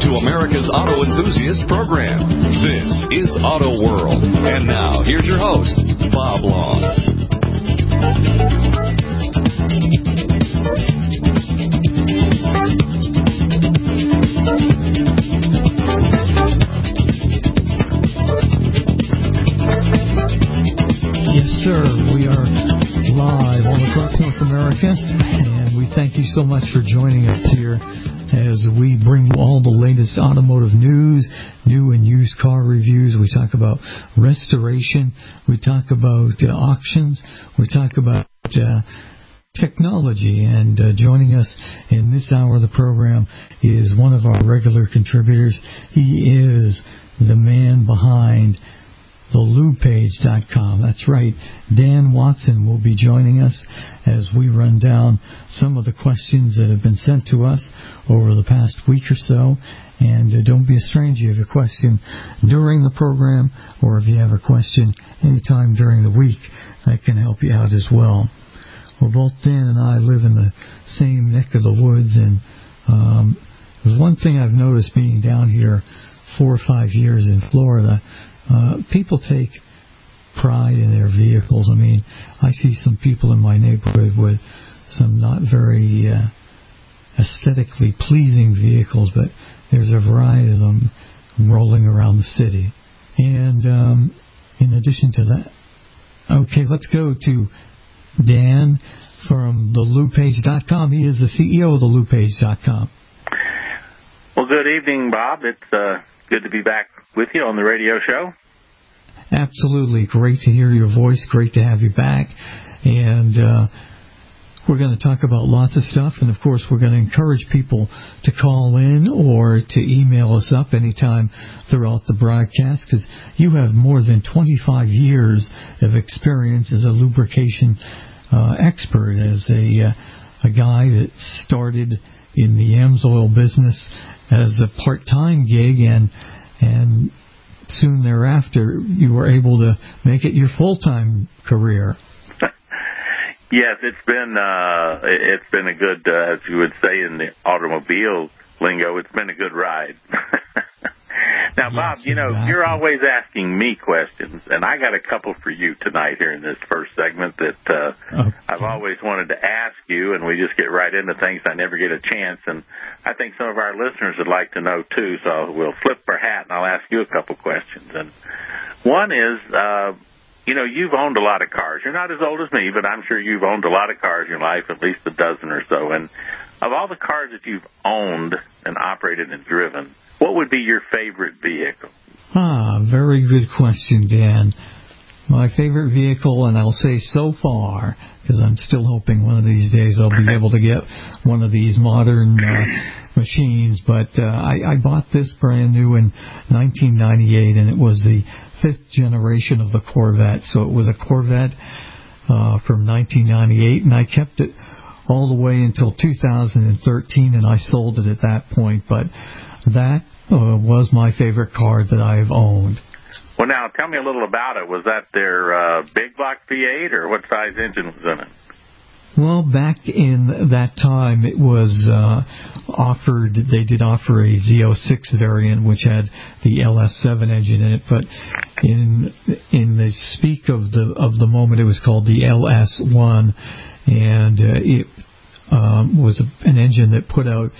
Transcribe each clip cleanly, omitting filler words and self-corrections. to America's Auto Enthusiast program. This is Auto World. And now, here's your host, Bob Long. Yes, sir. We are live all across North America, and we thank you so much for joining us here as we bring you all the latest automotive news, new and used car reviews. We talk about restoration. We talk about auctions. We talk about technology. And joining us in this hour of the program is one of our regular contributors. He is the man behind TheLubePage.com. That's right. Dan Watson will be joining us as we run down some of the questions that have been sent to us over the past week or so. And don't be a stranger. If you have a question during the program, or if you have a question anytime during the week, that can help you out as well. Well, both Dan and I live in the same neck of the woods, and there's one thing I've noticed being down here 4 or 5 years in Florida. People take pride in their vehicles. I mean, I see some people in my neighborhood with some not very aesthetically pleasing vehicles, but there's a variety of them rolling around the city. And in addition to that, okay, let's go to Dan from TheLubePage.com. He is the CEO of TheLubePage.com. Well, good evening, Bob. It's good to be back with you on the radio show. Absolutely. Great to hear your voice. Great to have you back. And we're going to talk about lots of stuff. And, of course, we're going to encourage people to call in or to email us up anytime throughout the broadcast, because you have more than 25 years of experience as a lubrication expert, as a guy that started in the AMSOIL business as a part-time gig, and soon thereafter you were able to make it your full-time career. Yes, it's been a good, as you would say in the automobile lingo, it's been a good ride. Now, yes, Bob, you know, exactly. You're always asking me questions, and I got a couple for you tonight here in this first segment that okay. I've always wanted to ask you, and we just get right into things. I never get a chance, and I think some of our listeners would like to know, too, so we'll flip our hat, and I'll ask you a couple questions. And one is, you know, you've owned a lot of cars. You're not as old as me, but I'm sure you've owned a lot of cars in your life, at least a dozen or so. And of all the cars that you've owned and operated and driven, what would be your favorite vehicle? Ah, very good question, Dan. My favorite vehicle, and I'll say so far, because I'm still hoping one of these days I'll be able to get one of these modern machines, but I bought this brand new in 1998, and it was the fifth generation of the Corvette. So it was a Corvette from 1998, and I kept it all the way until 2013, and I sold it at that point, but that was my favorite car that I've owned. Well, now, tell me a little about it. Was that their big block V8, or what size engine was in it? Well, back in that time, it was offered, they did offer a Z06 variant, which had the LS7 engine in it, but in the speak of the moment, it was called the LS1, and it was an engine that put out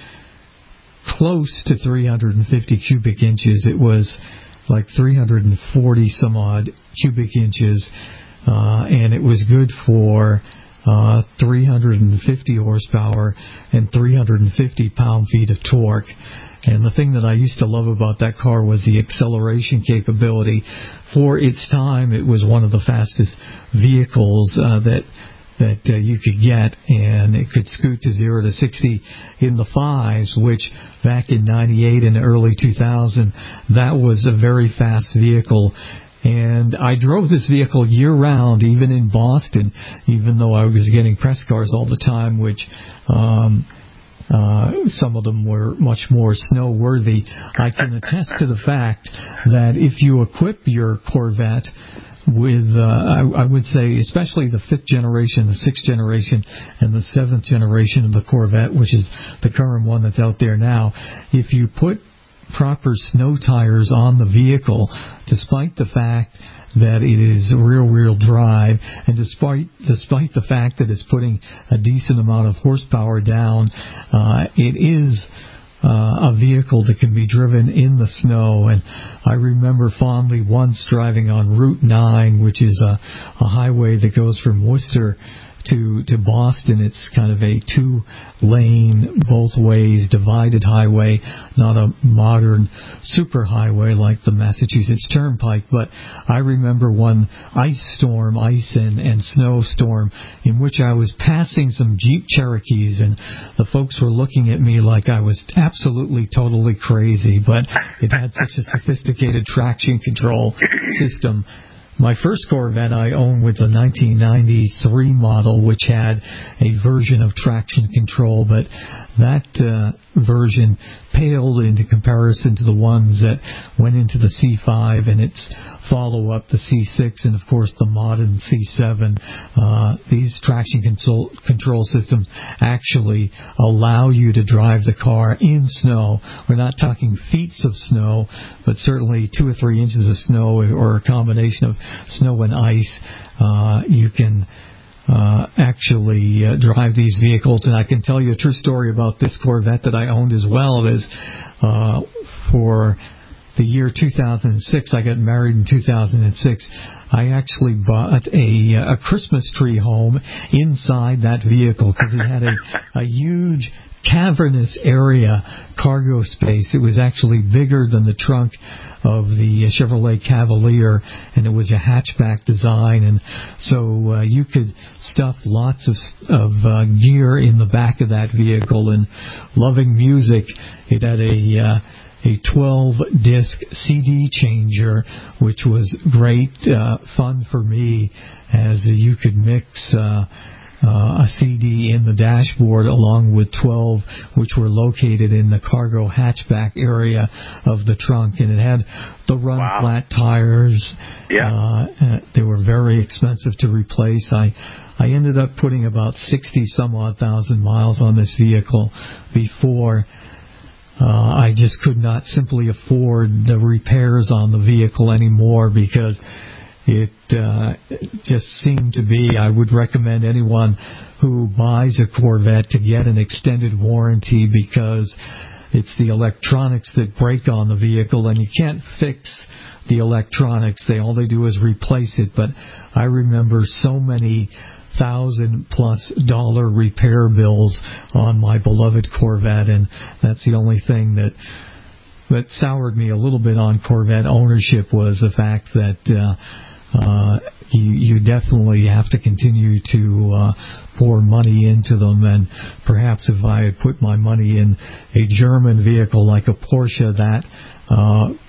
close to 350 cubic inches. It was like 340 some odd cubic inches, and it was good for 350 horsepower and 350 pound-feet of torque. And the thing that I used to love about that car was the acceleration capability. For its time, it was one of the fastest vehicles that you could get, and it could scoot to 0 to 60 in the fives, which back in 98 and early 2000, that was a very fast vehicle. And I drove this vehicle year-round, even in Boston, even though I was getting press cars all the time, which some of them were much more snow-worthy. I can attest to the fact that if you equip your Corvette with, I would say, especially the fifth generation, the sixth generation, and the seventh generation of the Corvette, which is the current one that's out there now, if you put proper snow tires on the vehicle, despite the fact that it is rear-wheel drive, and despite the fact that it's putting a decent amount of horsepower down, it is a vehicle that can be driven in the snow. And I remember fondly once driving on Route 9, which is a highway that goes from Worcester to Boston. It's kind of a two-lane, both ways, divided highway, not a modern superhighway like the Massachusetts Turnpike. But I remember one ice and snowstorm in which I was passing some Jeep Cherokees, and the folks were looking at me like I was absolutely, totally crazy. But it had such a sophisticated traction control system. My first Corvette I owned was a 1993 model, which had a version of traction control, but that version paled into comparison to the ones that went into the C5 and its follow-up, the C6, and of course the modern C7. These traction control systems actually allow you to drive the car in snow. We're not talking feet of snow, but certainly 2 or 3 inches of snow, or a combination of snow and ice. You can actually drive these vehicles. And I can tell you a true story about this Corvette that I owned as well. It is for the year 2006. I got married in 2006. I actually bought a Christmas tree home inside that vehicle because it had a huge cavernous area, cargo space. It was actually bigger than the trunk of the Chevrolet Cavalier, and it was a hatchback design, and so you could stuff lots of gear in the back of that vehicle. And loving music, it had a 12-disc CD changer, which was great fun for me, as you could mix a CD in the dashboard along with 12, which were located in the cargo hatchback area of the trunk. And it had the run-flat tires. Yeah. They were very expensive to replace. I ended up putting about 60-some-odd thousand miles on this vehicle before I just could not simply afford the repairs on the vehicle anymore, because it just seemed to be, I would recommend anyone who buys a Corvette to get an extended warranty, because it's the electronics that break on the vehicle, and you can't fix the electronics. All they do is replace it. But I remember so many $1,000+ repair bills on my beloved Corvette, and that's the only thing that soured me a little bit on Corvette ownership, was the fact that you definitely have to continue to pour money into them. And perhaps if I had put my money in a German vehicle like a Porsche, that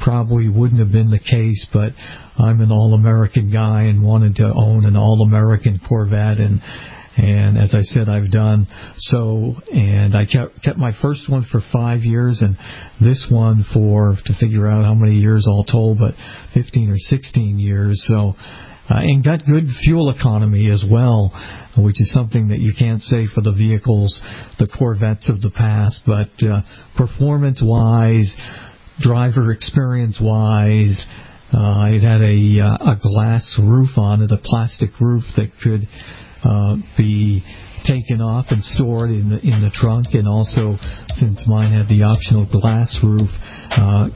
probably wouldn't have been the case. But I'm an all-American guy and wanted to own an all-American Corvette, and as I said, I've done so. And I kept my first one for 5 years, and this one for, to figure out how many years all told, but 15 or 16 years. So, and got good fuel economy as well, which is something that you can't say for the vehicles, the Corvettes of the past. But performance-wise, driver experience-wise, it had a glass roof on it, a plastic roof that could be taken off and stored in the trunk. And also, since mine had the optional glass roof,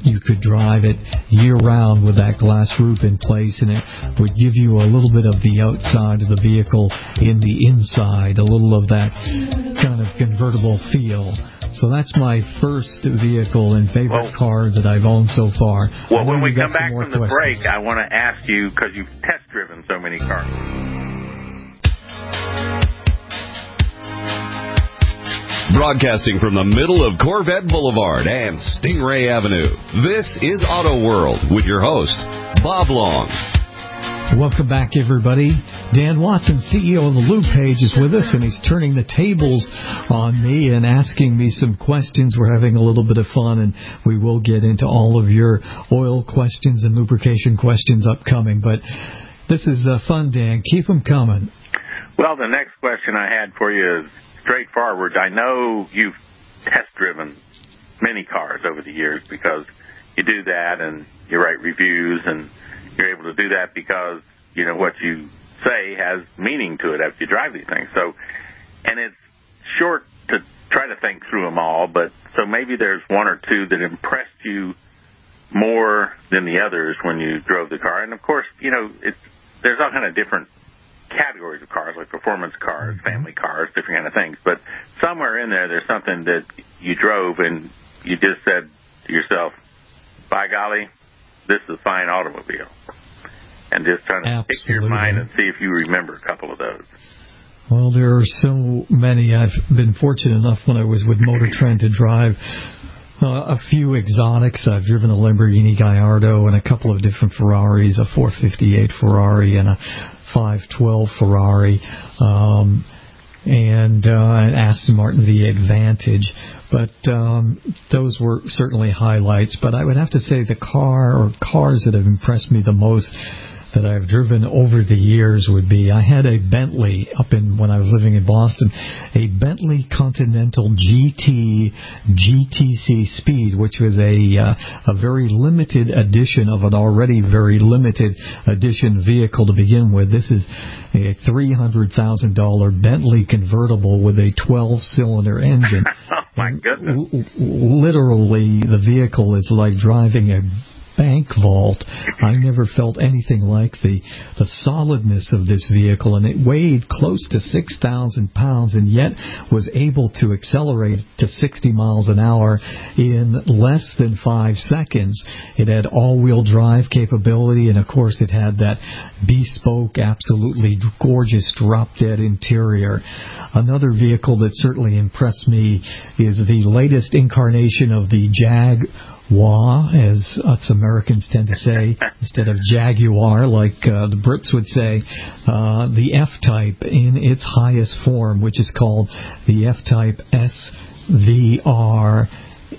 you could drive it year-round with that glass roof in place, and it would give you a little bit of the outside of the vehicle in the inside, a little of that kind of convertible feel. So that's my first vehicle and favorite car that I've owned so far. Well, when we come back from the break, I want to ask you, because you've test-driven so many cars. Broadcasting from the middle of Corvette Boulevard and Stingray Avenue, this is Auto World with your host, Bob Long. Welcome back, everybody. Dan Watson, CEO of The Lube Page, is with us, and he's turning the tables on me and asking me some questions. We're having a little bit of fun, and we will get into all of your oil questions and lubrication questions upcoming. But this is fun, Dan. Keep them coming. Well, the next question I had for you is straightforward. I know you've test-driven many cars over the years, because you do that and you write reviews and you're able to do that because, you know, what you say has meaning to it after you drive these things. So, and it's short to try to think through them all, but so maybe there's one or two that impressed you more than the others when you drove the car. And of course, you know, it's, there's all kind of different categories of cars, like performance cars, family cars, different kind of things. But somewhere in there, there's something that you drove and you just said to yourself, by golly, this is a fine automobile. And just trying to pick your mind and see if you remember a couple of those. Well, there are so many. I've been fortunate enough when I was with Motor Trend to drive a few exotics. I've driven a Lamborghini Gallardo and a couple of different Ferraris, a 458 Ferrari and a 512 Ferrari, and an Aston Martin V8 Vantage. But those were certainly highlights. But I would have to say the car or cars that have impressed me the most that I've driven over the years would be, I had a Bentley up in, when I was living in Boston, a Bentley Continental GT GTC Speed, which was a very limited edition of an already very limited edition vehicle to begin with. This is a $300,000 Bentley convertible with a 12-cylinder engine. Oh, my goodness. Literally, the vehicle is like driving a bank vault. I never felt anything like the solidness of this vehicle, and it weighed close to 6,000 pounds and yet was able to accelerate to 60 miles an hour in less than 5 seconds. It had all-wheel drive capability, and of course it had that bespoke, absolutely gorgeous drop-dead interior. Another vehicle that certainly impressed me is the latest incarnation of the Jaguar, as us Americans tend to say, instead of Jaguar, like the Brits would say, the F-type in its highest form, which is called the F-type S VR.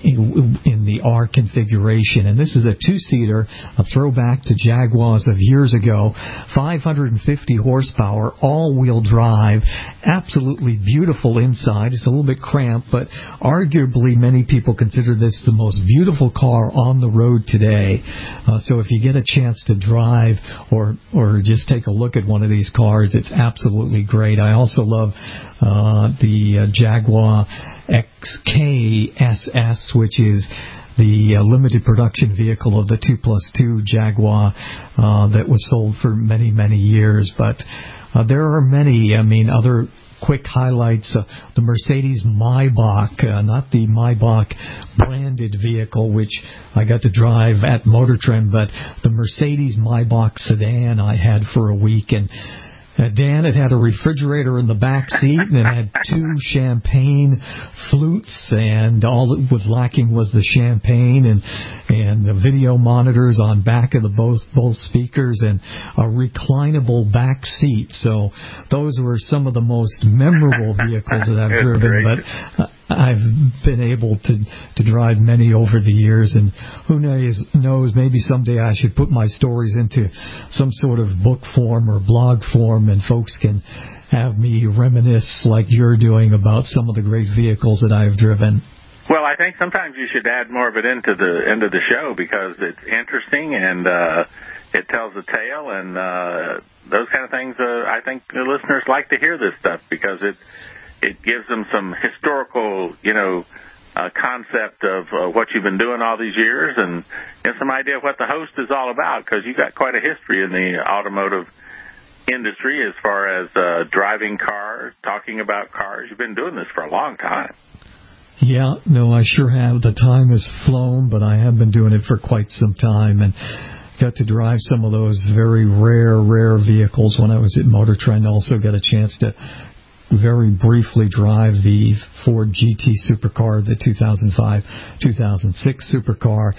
In the R configuration, and this is a two-seater, a throwback to Jaguars of years ago, 550 horsepower, all-wheel drive, absolutely beautiful inside. It's a little bit cramped, but arguably many people consider this the most beautiful car on the road today. So if you get a chance to drive or just take a look at one of these cars, it's absolutely great. I also love the Jaguar XKSS, which is the limited production vehicle of the 2+2 Jaguar that was sold for many, many years. But there are many, I mean, other quick highlights. The Mercedes Maybach, not the Maybach branded vehicle, which I got to drive at Motor Trend, but the Mercedes Maybach sedan I had for a week. And Dan, it had a refrigerator in the back seat, and it had two champagne flutes, and all that was lacking was the champagne and the video monitors on back of the both speakers and a reclinable back seat. So those were some of the most memorable vehicles that I've driven. But I've been able to drive many over the years, and who knows, maybe someday I should put my stories into some sort of book form or blog form, and folks can have me reminisce like you're doing about some of the great vehicles that I've driven. Well, I think sometimes you should add more of it into the end of the show, because it's interesting and it tells a tale, and those kind of things. I think the listeners like to hear this stuff because it gives them some historical, you know, concept of what you've been doing all these years, and some idea of what the host is all about, because you've got quite a history in the automotive industry as far as driving cars, talking about cars. You've been doing this for a long time. Yeah, no, I sure have. The time has flown, but I have been doing it for quite some time, and got to drive some of those very rare vehicles when I was at Motor Trend. Also got a chance to very briefly drive the Ford GT supercar, the 2005-2006 supercar,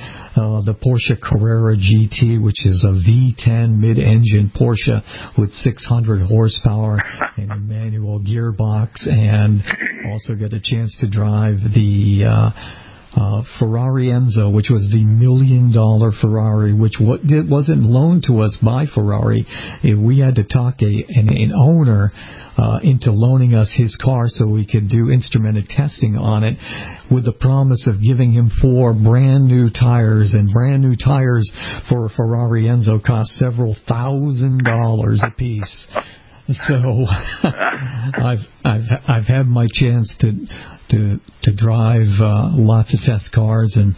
the Porsche Carrera GT, which is a V10 mid-engine Porsche with 600 horsepower and a manual gearbox, and also got a chance to drive the Ferrari Enzo, which was the $1 million Ferrari, which wasn't loaned to us by Ferrari. We had to talk an owner into loaning us his car so we could do instrumented testing on it, with the promise of giving him 4 brand new tires, and brand new tires for a Ferrari Enzo cost several $1,000 a piece. So I've had my chance to drive lots of test cars, and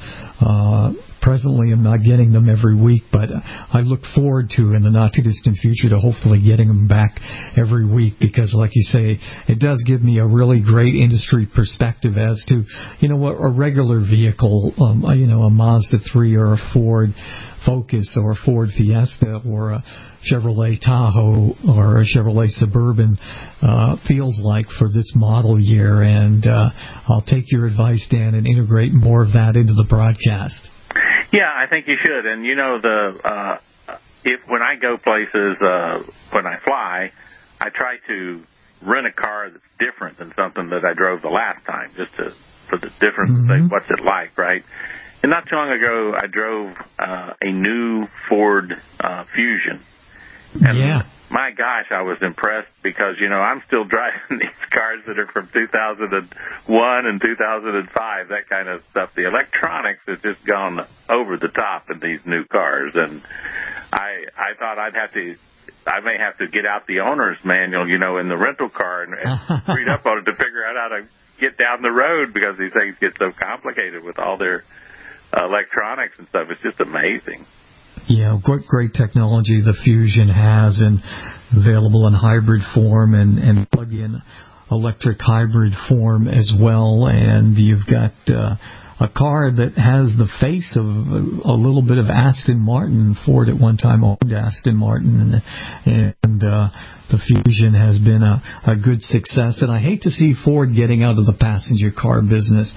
presently I'm not getting them every week, but I look forward to, in the not too distant future, to hopefully getting them back every week, because like you say, it does give me a really great industry perspective as to, you know, what a regular vehicle, you know, a Mazda 3 or a Ford Focus or a Ford Fiesta or a Chevrolet Tahoe or a Chevrolet Suburban feels like for this model year. And I'll take your advice, Dan, and integrate more of that into the broadcast. Yeah, I think you should. And you know, when I go places, when I fly, I try to rent a car that's different than something that I drove the last time, just to, for the difference, mm-hmm. What's it like, right? And not too long ago, I drove a new Ford Fusion. And yeah. My gosh, I was impressed because, you know, I'm still driving these cars that are from 2001 and 2005, that kind of stuff. The electronics has just gone over the top in these new cars. And I thought I may have to get out the owner's manual, you know, in the rental car and read up on it to figure out how to get down the road, because these things get so complicated with all their electronics and stuff. It's just amazing. Yeah, great technology the Fusion has, and available in hybrid form and plug-in electric hybrid form as well. And you've got a car that has the face of a little bit of Aston Martin. Ford at one time owned Aston Martin, and the Fusion has been a good success. And I hate to see Ford getting out of the passenger car business.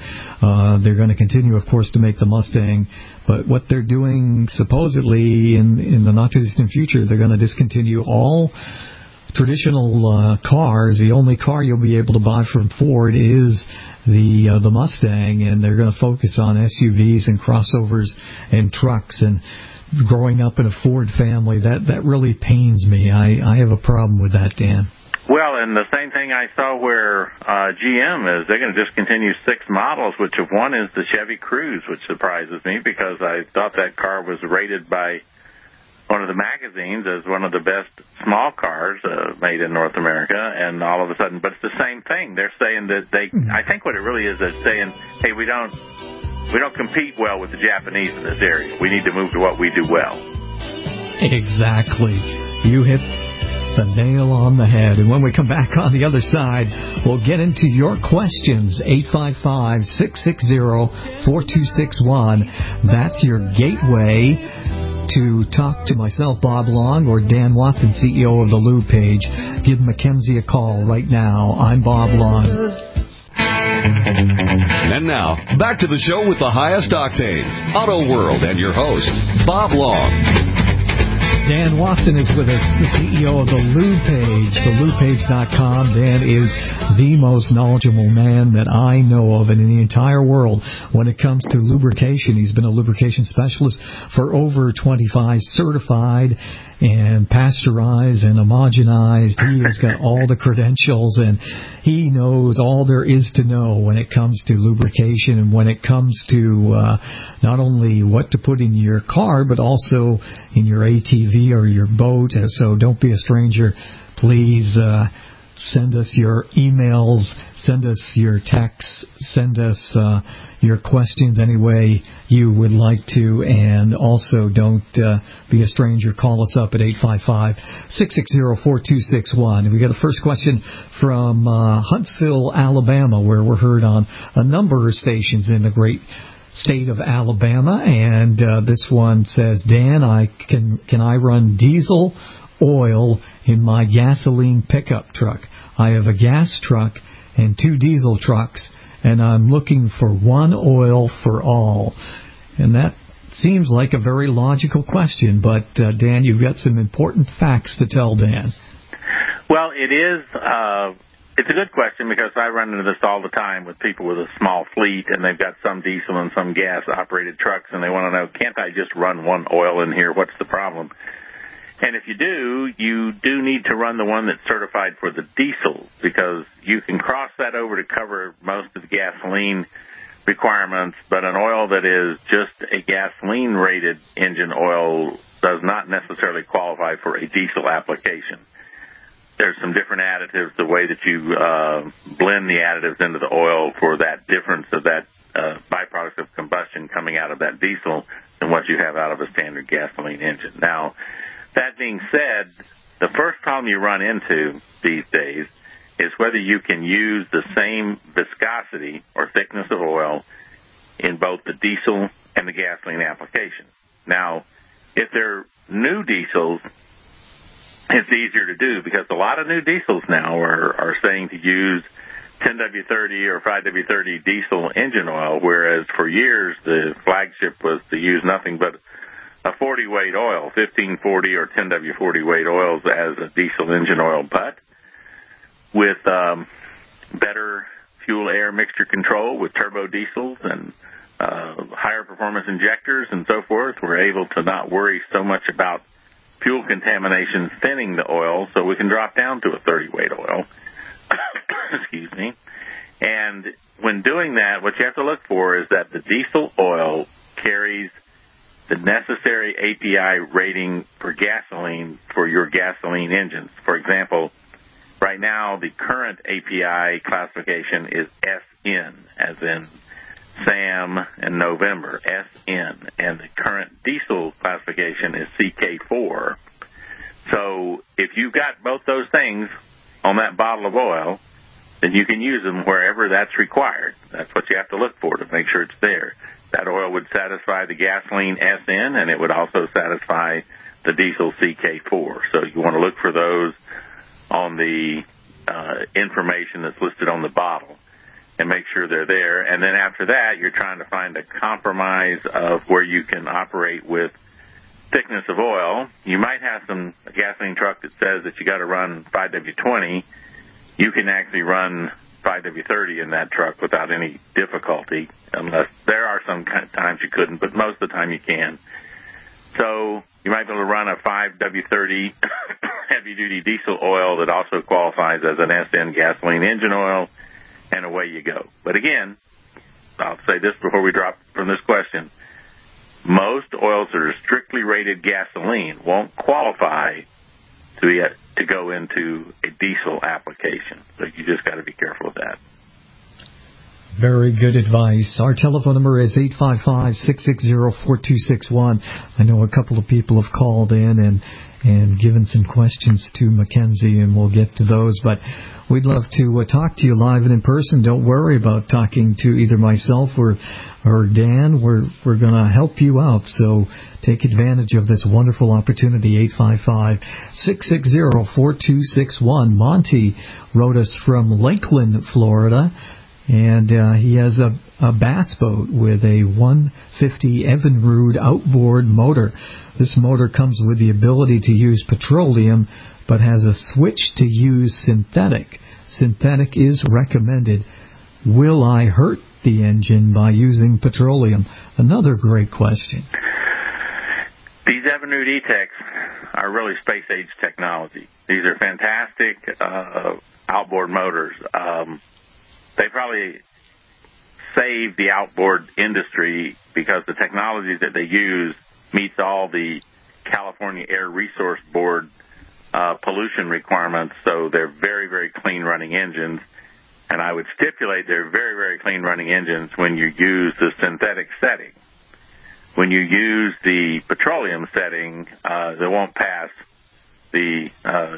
They're going to continue, of course, to make the Mustang, but what they're doing supposedly in the not-too-distant future, they're going to discontinue all traditional cars. The only car you'll be able to buy from Ford is the Mustang, and they're going to focus on SUVs and crossovers and trucks. And growing up in a Ford family, that really pains me. I have a problem with that, Dan. Well, and the same thing I saw where GM is, they're going to discontinue 6 models, which of one is the Chevy Cruze, which surprises me because I thought that car was rated by one of the magazines as one of the best small cars made in North America, and all of a sudden, but it's the same thing. They're saying that I think what it really is, they're saying, hey, we don't compete well with the Japanese in this area. We need to move to what we do well. Exactly. You hit the nail on the head. And when we come back on the other side, we'll get into your questions. 855-660-4261. That's your gateway to talk to myself, Bob Long, or Dan Watson, CEO of The Lube Page. Give Mackenzie a call right now. I'm Bob Long. And now, back to the show with the highest octanes, Auto World, and your host, Bob Long. Dan Watson is with us, the CEO of The Lube Page, TheLubePage.com. Dan is the most knowledgeable man that I know of in the entire world when it comes to lubrication. He's been a lubrication specialist for over 25, certified and pasteurized and homogenized. He has got all the credentials, and he knows all there is to know when it comes to lubrication, and when it comes to not only what to put in your car, but also in your ATV or your boat. So don't be a stranger. Please send us your emails, send us your texts, send us your questions any way you would like to, and also don't be a stranger. Call us up at 855-660-4261. And we got a first question from Huntsville, Alabama, where we're heard on a number of stations in the great state of Alabama. And this one says, Dan, can I run diesel oil in my gasoline pickup truck? I have a gas truck and 2 diesel trucks, and I'm looking for one oil for all. And that seems like a very logical question, but Dan, you've got some important facts to tell Dan. Well, it is It's a good question because I run into this all the time with people with a small fleet, and they've got some diesel and some gas-operated trucks, and they want to know, can't I just run one oil in here? What's the problem? And if you do need to run the one that's certified for the diesel, because you can cross that over to cover most of the gasoline requirements, but an oil that is just a gasoline-rated engine oil does not necessarily qualify for a diesel application. There's some different additives, the way that you blend the additives into the oil for that difference of that byproduct of combustion coming out of that diesel than what you have out of a standard gasoline engine. Now, that being said, the first problem you run into these days is whether you can use the same viscosity or thickness of oil in both the diesel and the gasoline application. Now, if they're new diesels, it's easier to do because a lot of new diesels now are saying to use 10W30 or 5W30 diesel engine oil, whereas for years the flagship was to use nothing but a 40-weight oil, 1540 or 10W40 weight oils as a diesel engine oil, but with better fuel-air mixture control with turbo diesels and higher performance injectors and so forth, we're able to not worry so much about fuel contamination thinning the oil, so we can drop down to a 30-weight oil. Excuse me. And when doing that, what you have to look for is that the diesel oil carries the necessary API rating for gasoline for your gasoline engines. For example, right now the current API classification is SN, as in Sam and November, SN, and the current diesel classification is CK4. So if you've got both those things on that bottle of oil, then you can use them wherever that's required. That's what you have to look for to make sure it's there. That oil would satisfy the gasoline SN, and it would also satisfy the diesel CK4. So you want to look for those on the information that's listed on the bottle and make sure they're there. And then after that, you're trying to find a compromise of where you can operate with thickness of oil. You might have some gasoline truck that says that you got to run 5W20. You can actually run 5W30 in that truck without any difficulty, unless there are some kind of times you couldn't, but most of the time you can. So you might be able to run a 5W30 heavy-duty diesel oil that also qualifies as an SN gasoline engine oil, and away you go. But again, I'll say this before we drop from this question. Most oils that are strictly rated gasoline won't qualify to go into a diesel application. So you just got to be careful of that. Very good advice. Our telephone number is 855-660-4261. I know a couple of people have called in and given some questions to Mackenzie, and we'll get to those. But we'd love to talk to you live and in person. Don't worry about talking to either myself or Dan. We're going to help you out. So take advantage of this wonderful opportunity, 855-660-4261. Monty wrote us from Lakeland, Florida. And he has a bass boat with a 150 Evinrude outboard motor. This motor comes with the ability to use petroleum, but has a switch to use synthetic. Synthetic is recommended. Will I hurt the engine by using petroleum? Another great question. These Evinrude E-TECs are really space-age technology. These are fantastic outboard motors. They probably save the outboard industry because the technologies that they use meets all the California Air Resource Board pollution requirements, so they're very, very clean-running engines. And I would stipulate they're very, very clean-running engines when you use the synthetic setting. When you use the petroleum setting, they won't pass the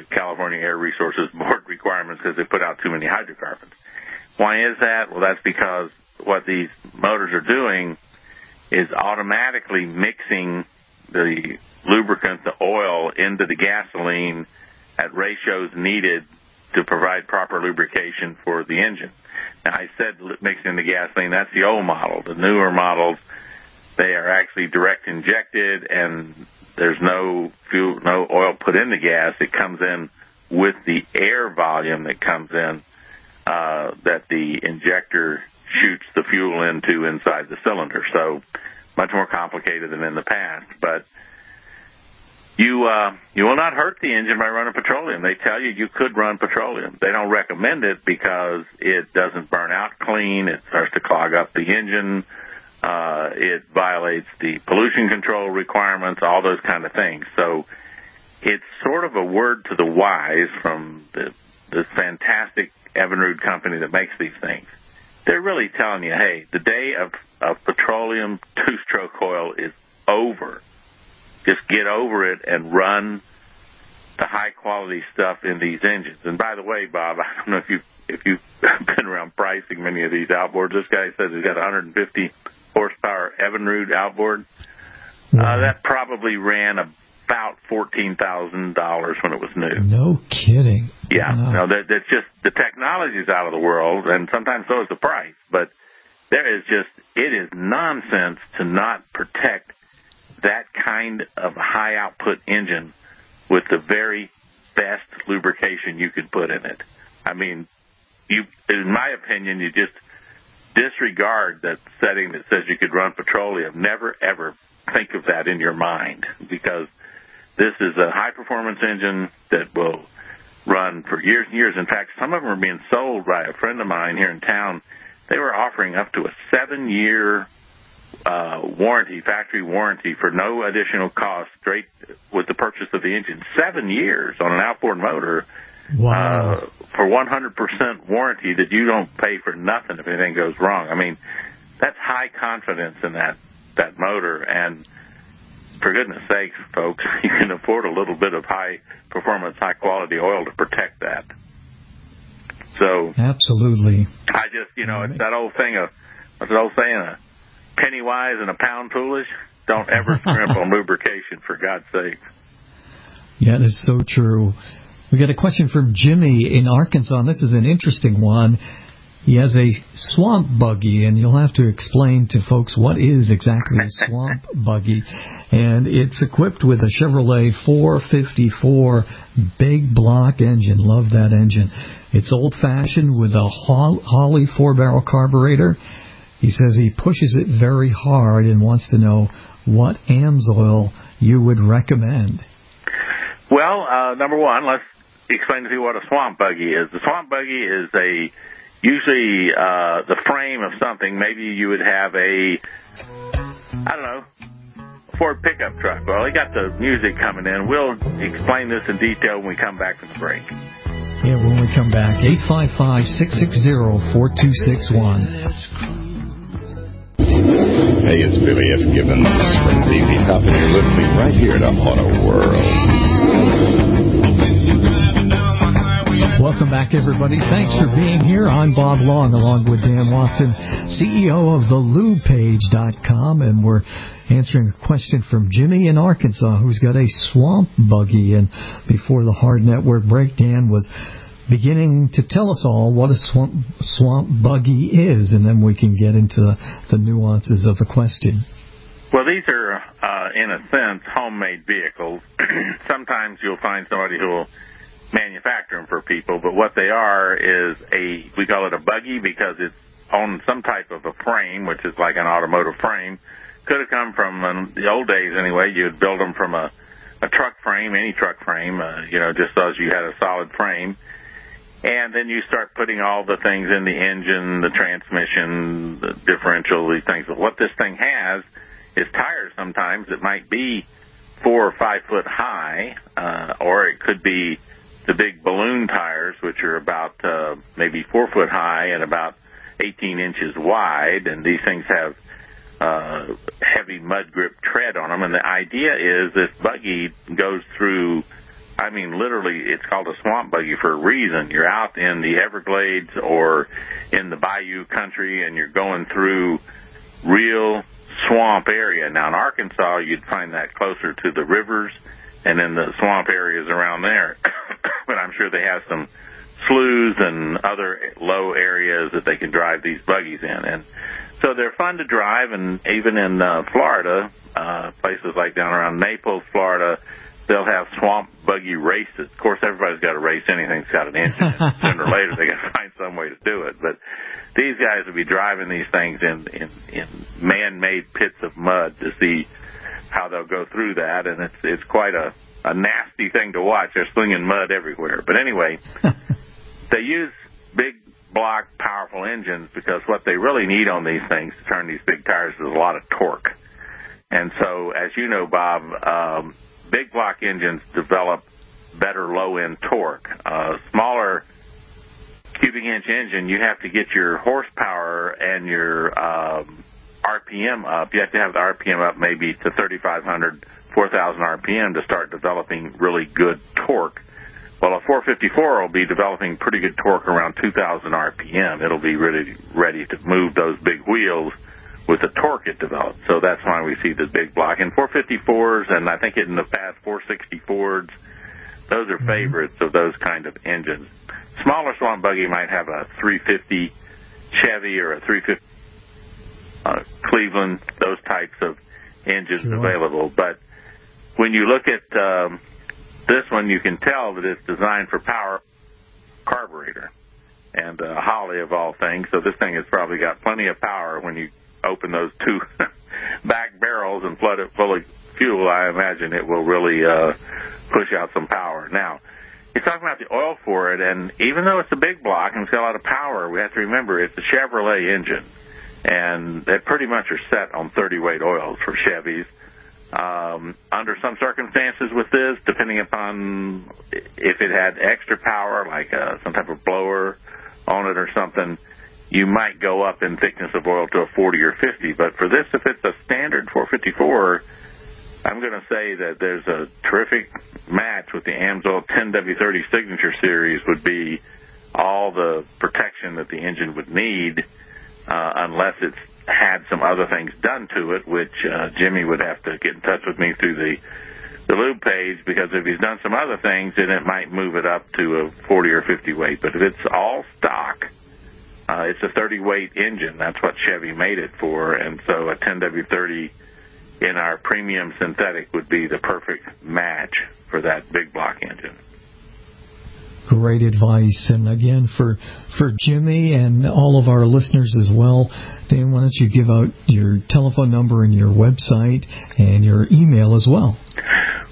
California Air Resources Board requirements because they put out too many hydrocarbons. Why is that? Well, that's because what these motors are doing is automatically mixing the lubricant, the oil, into the gasoline at ratios needed to provide proper lubrication for the engine. Now, I said mixing the gasoline. That's the old model. The newer models, they are actually direct injected, and there's no fuel, no oil put in the gas. It comes in with the air volume that comes in. that the injector shoots the fuel into inside the cylinder. So much more complicated than in the past. But you will not hurt the engine by running petroleum. They tell you you could run petroleum. They don't recommend it because it doesn't burn out clean. It starts to clog up the engine. It violates the pollution control requirements, all those kind of things. So it's sort of a word to the wise from this fantastic Evinrude company that makes these things. They're really telling you, hey, the day of petroleum two-stroke oil is over. Just get over it and run the high-quality stuff in these engines. And by the way, Bob, I don't know if you've been around pricing many of these outboards. This guy says he's got 150 horsepower Evinrude outboard. That probably ran about $14,000 when it was new. No kidding. Yeah. No, that's just the technology's out of the world, and sometimes so is the price. But there is it is nonsense to not protect that kind of high output engine with the very best lubrication you could put in it. I mean, in my opinion, you just disregard that setting that says you could run petroleum. Never ever think of that in your mind, because this is a high performance engine that will run for years and years. In fact, some of them are being sold by a friend of mine here in town. They were offering up to a 7-year warranty, factory warranty, for no additional cost, straight with the purchase of the engine. 7 years on an outboard motor. Wow. For 100% warranty that you don't pay for nothing if anything goes wrong. I mean, that's high confidence in that motor, and for goodness sakes, folks, you can afford a little bit of high-performance, high-quality oil to protect that. So absolutely. I just, it's that old thing of, what's that old saying, a penny wise and a pound foolish? Don't ever scrimp on lubrication, for God's sake. Yeah, that's so true. We got a question from Jimmy in Arkansas, and this is an interesting one. He has a swamp buggy, and you'll have to explain to folks what is exactly a swamp buggy. And it's equipped with a Chevrolet 454 big block engine. Love that engine. It's old-fashioned with a Holley four-barrel carburetor. He says he pushes it very hard and wants to know what AMSOIL you would recommend. Well, number one, let's explain to you what a swamp buggy is. The swamp buggy is usually the frame of something. Maybe you would have a Ford pickup truck. Well, they got the music coming in. We'll explain this in detail when we come back from the break. Yeah, when we come back, 855-660-4261. Hey, it's Billy F. Gibbons from ZZ Top, and you're listening right here to Auto World. Welcome back, everybody. Thanks for being here. I'm Bob Long, along with Dan Watson, CEO of TheLubePage.com, and we're answering a question from Jimmy in Arkansas, who's got a swamp buggy. And before the hard network break, Dan was beginning to tell us all what a swamp buggy is, and then we can get into the nuances of the question. Well, these are, in a sense, homemade vehicles. Sometimes you'll find somebody who will manufacture them for people, but what they are is we call it a buggy because it's on some type of a frame, which is like an automotive frame. Could have come from, in the old days anyway, you would build them from a truck frame, any truck frame, just as you had a solid frame. And then you start putting all the things in the engine, the transmission, the differential, these things. But what this thing has is tires sometimes that might be 4 or 5 foot high, or it could be the big balloon tires, which are about maybe 4 foot high and about 18 inches wide. And these things have heavy mud grip tread on them. And the idea is this buggy goes through, literally, it's called a swamp buggy for a reason. You're out in the Everglades or in the bayou country, and you're going through real swamp area. Now, in Arkansas, you'd find that closer to the rivers and in the swamp areas around there. But I'm sure they have some sloughs and other low areas that they can drive these buggies in. And so they're fun to drive, and even in Florida, places like down around Naples, Florida, they'll have swamp buggy races. Of course, everybody's got to race anything that's got an engine. Sooner or later, they got to find some way to do it. But these guys will be driving these things in man-made pits of mud to see how they'll go through that, and it's quite a nasty thing to watch. They're slinging mud everywhere. But anyway, they use big block, powerful engines because what they really need on these things to turn these big tires is a lot of torque. And so, as you know, Bob, big block engines develop better low-end torque. Smaller cubic inch engine, you have to get your horsepower and your RPM up. You have to have the RPM up maybe to 3,500, 4,000 RPM to start developing really good torque. Well, a 454 will be developing pretty good torque around 2,000 RPM. It'll be really ready to move those big wheels with the torque it developed. So that's why we see the big block. And 454s, and I think in the past 464s, those are favorites of those kind of engines. Smaller swamp buggy might have a 350 Chevy or a 350 Cleveland, those types of engines available. But when you look at this one, you can tell that it's designed for power carburetor and Holley of all things. So this thing has probably got plenty of power when you open those two back barrels and flood it full of fuel. I imagine it will really push out some power. Now, you're talking about the oil for it, and even though it's a big block and it's got a lot of power, we have to remember it's a Chevrolet engine, and they pretty much are set on 30-weight oils for Chevys. Under some circumstances with this, depending upon if it had extra power, like some type of blower on it or something, you might go up in thickness of oil to a 40 or 50. But for this, if it's a standard 454, I'm going to say that there's a terrific match with the AMSOIL 10W30 Signature Series would be all the protection that the engine would need unless it's had some other things done to it, which Jimmy would have to get in touch with me through the lube page, because if he's done some other things, then it might move it up to a 40 or 50 weight. But if it's all stock, it's a 30-weight engine. That's what Chevy made it for, and so a 10W30 in our premium synthetic would be the perfect match for that big block engine. Great advice, and again, for Jimmy and all of our listeners as well, Dan, why don't you give out your telephone number and your website and your email as well?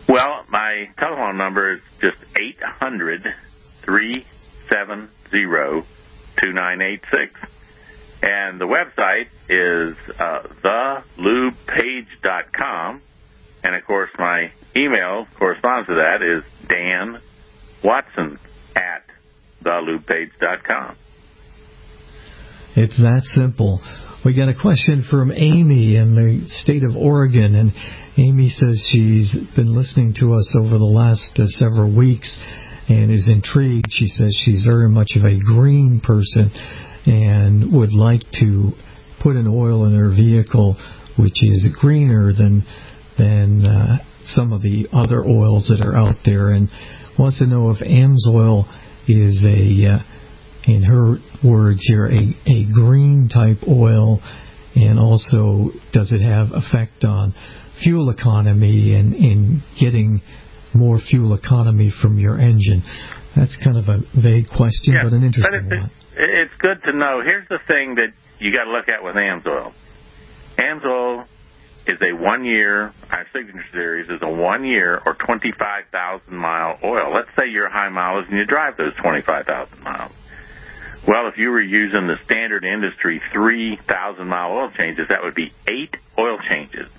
Well, my telephone number is just 800-370-2986. And the website is TheLubePage.com. And, of course, my email corresponds to that is Dan Watson at TheLubePage.com. It's that simple. We got a question from Amy in the state of Oregon, and Amy says she's been listening to us over the last several weeks and is intrigued. She says she's very much of a green person and would like to put an oil in her vehicle which is greener than some of the other oils that are out there, and wants to know if AMSOIL is in her words here, a green type oil, and also does it have effect on fuel economy and in getting more fuel economy from your engine? That's kind of a vague question, yeah, but an interesting one. It's good to know. Here's the thing that you got to look at with AMSOIL. AMSOIL is a one-year, our Signature Series is a one-year or 25,000-mile oil. Let's say you're high mileage and you drive those 25,000 miles. Well, if you were using the standard industry 3,000-mile oil changes, that would be 8 oil changes.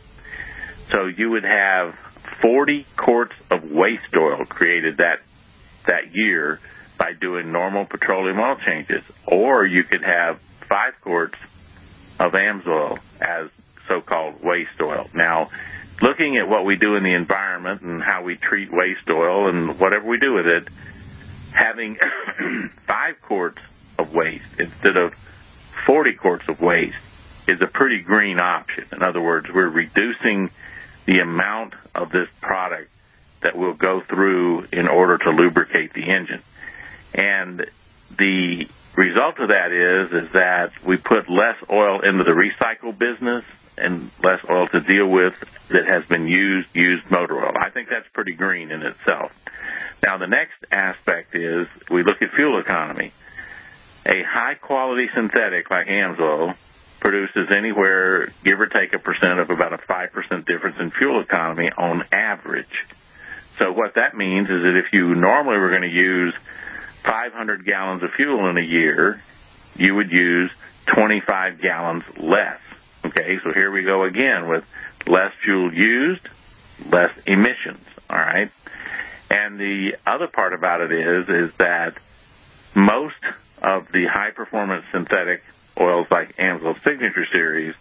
So you would have 40 quarts of waste oil created that year by doing normal petroleum oil changes. Or you could have 5 quarts of AMSOIL as so-called waste oil. Now, looking at what we do in the environment and how we treat waste oil and whatever we do with it, having 5 quarts of waste instead of 40 quarts of waste is a pretty green option. In other words, we're reducing the amount of this product that will go through in order to lubricate the engine. And the Result of that is that we put less oil into the recycle business and less oil to deal with that has been used motor oil. I think that's pretty green in itself. Now, the next aspect is we look at fuel economy. A high-quality synthetic like AMSOIL produces anywhere, give or take a percent, of about a 5% difference in fuel economy on average. So what that means is that if you normally were going to use 500 gallons of fuel in a year, you would use 25 gallons less. Okay, so here we go again with less fuel used, less emissions, all right? And the other part about it is that most of the high-performance synthetic oils like AMSOIL Signature Series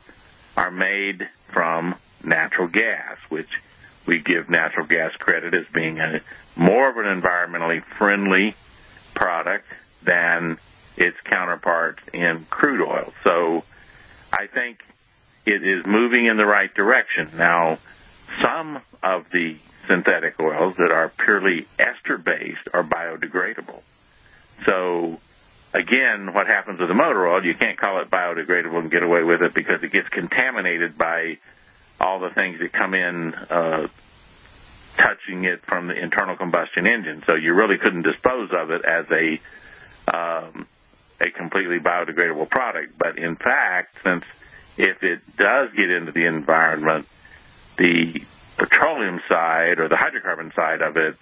are made from natural gas, which we give natural gas credit as being a more of an environmentally friendly product than its counterparts in crude oil. So I think it is moving in the right direction. Now, some of the synthetic oils that are purely ester-based are biodegradable. So, again, what happens with the motor oil, you can't call it biodegradable and get away with it because it gets contaminated by all the things that come in touching it from the internal combustion engine. So you really couldn't dispose of it as a completely biodegradable product. But in fact, since if it does get into the environment, the petroleum side or the hydrocarbon side of it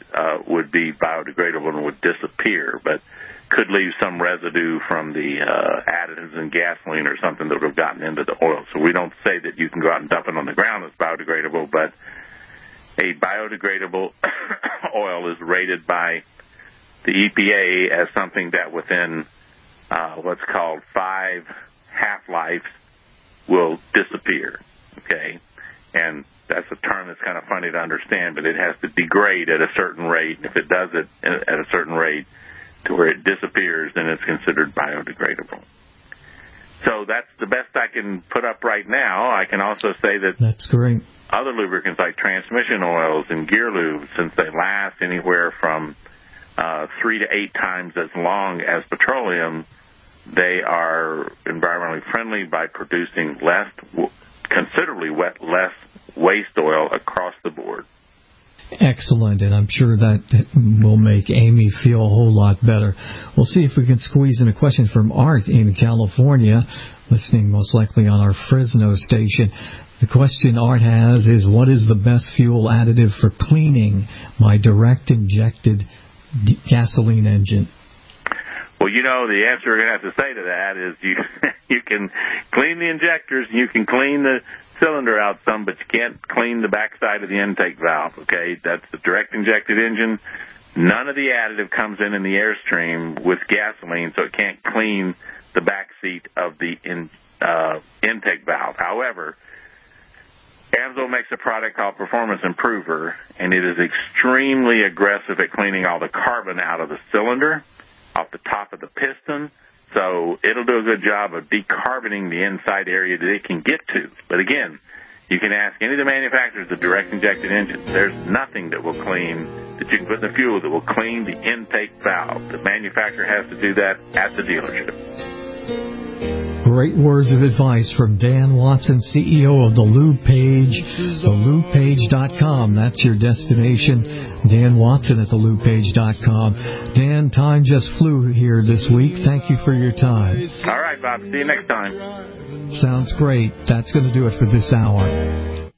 would be biodegradable and would disappear, but could leave some residue from the additives in gasoline or something that would have gotten into the oil. So we don't say that you can go out and dump it on the ground as biodegradable, but a biodegradable oil is rated by the EPA as something that within what's called 5 half-lives will disappear, okay? And that's a term that's kind of funny to understand, but it has to degrade at a certain rate. If it does it at a certain rate to where it disappears, then it's considered biodegradable. So that's the best I can put up right now. I can also say that that's great. Other lubricants like transmission oils and gear lubes, since they last anywhere from 3 to 8 times as long as petroleum, they are environmentally friendly by producing considerably less waste oil across the board. Excellent, and I'm sure that will make Amy feel a whole lot better. We'll see if we can squeeze in a question from Art in California, listening most likely on our Fresno station. The question Art has is, what is the best fuel additive for cleaning my direct injected gasoline engine? Well, you know, the answer you're going to have to say to that is you can clean the injectors, and you can clean the cylinder out some, but you can't clean the backside of the intake valve, okay? That's the direct injected engine. None of the additive comes in the airstream with gasoline, so it can't clean the back seat of the intake valve. However, AMSOIL makes a product called Performance Improver, and it is extremely aggressive at cleaning all the carbon out of the cylinder, off the top of the piston, so it'll do a good job of decarboning the inside area that it can get to. But again, you can ask any of the manufacturers of direct injected engines. There's nothing that will clean, that you can put in the fuel that will clean the intake valve. The manufacturer has to do that at the dealership. Great words of advice from Dan Watson, CEO of The Lube Page, TheLubePage.com. That's your destination. Dan Watson at TheLubePage.com. Dan, time just flew here this week. Thank you for your time. All right, Bob. See you next time. Sounds great. That's going to do it for this hour.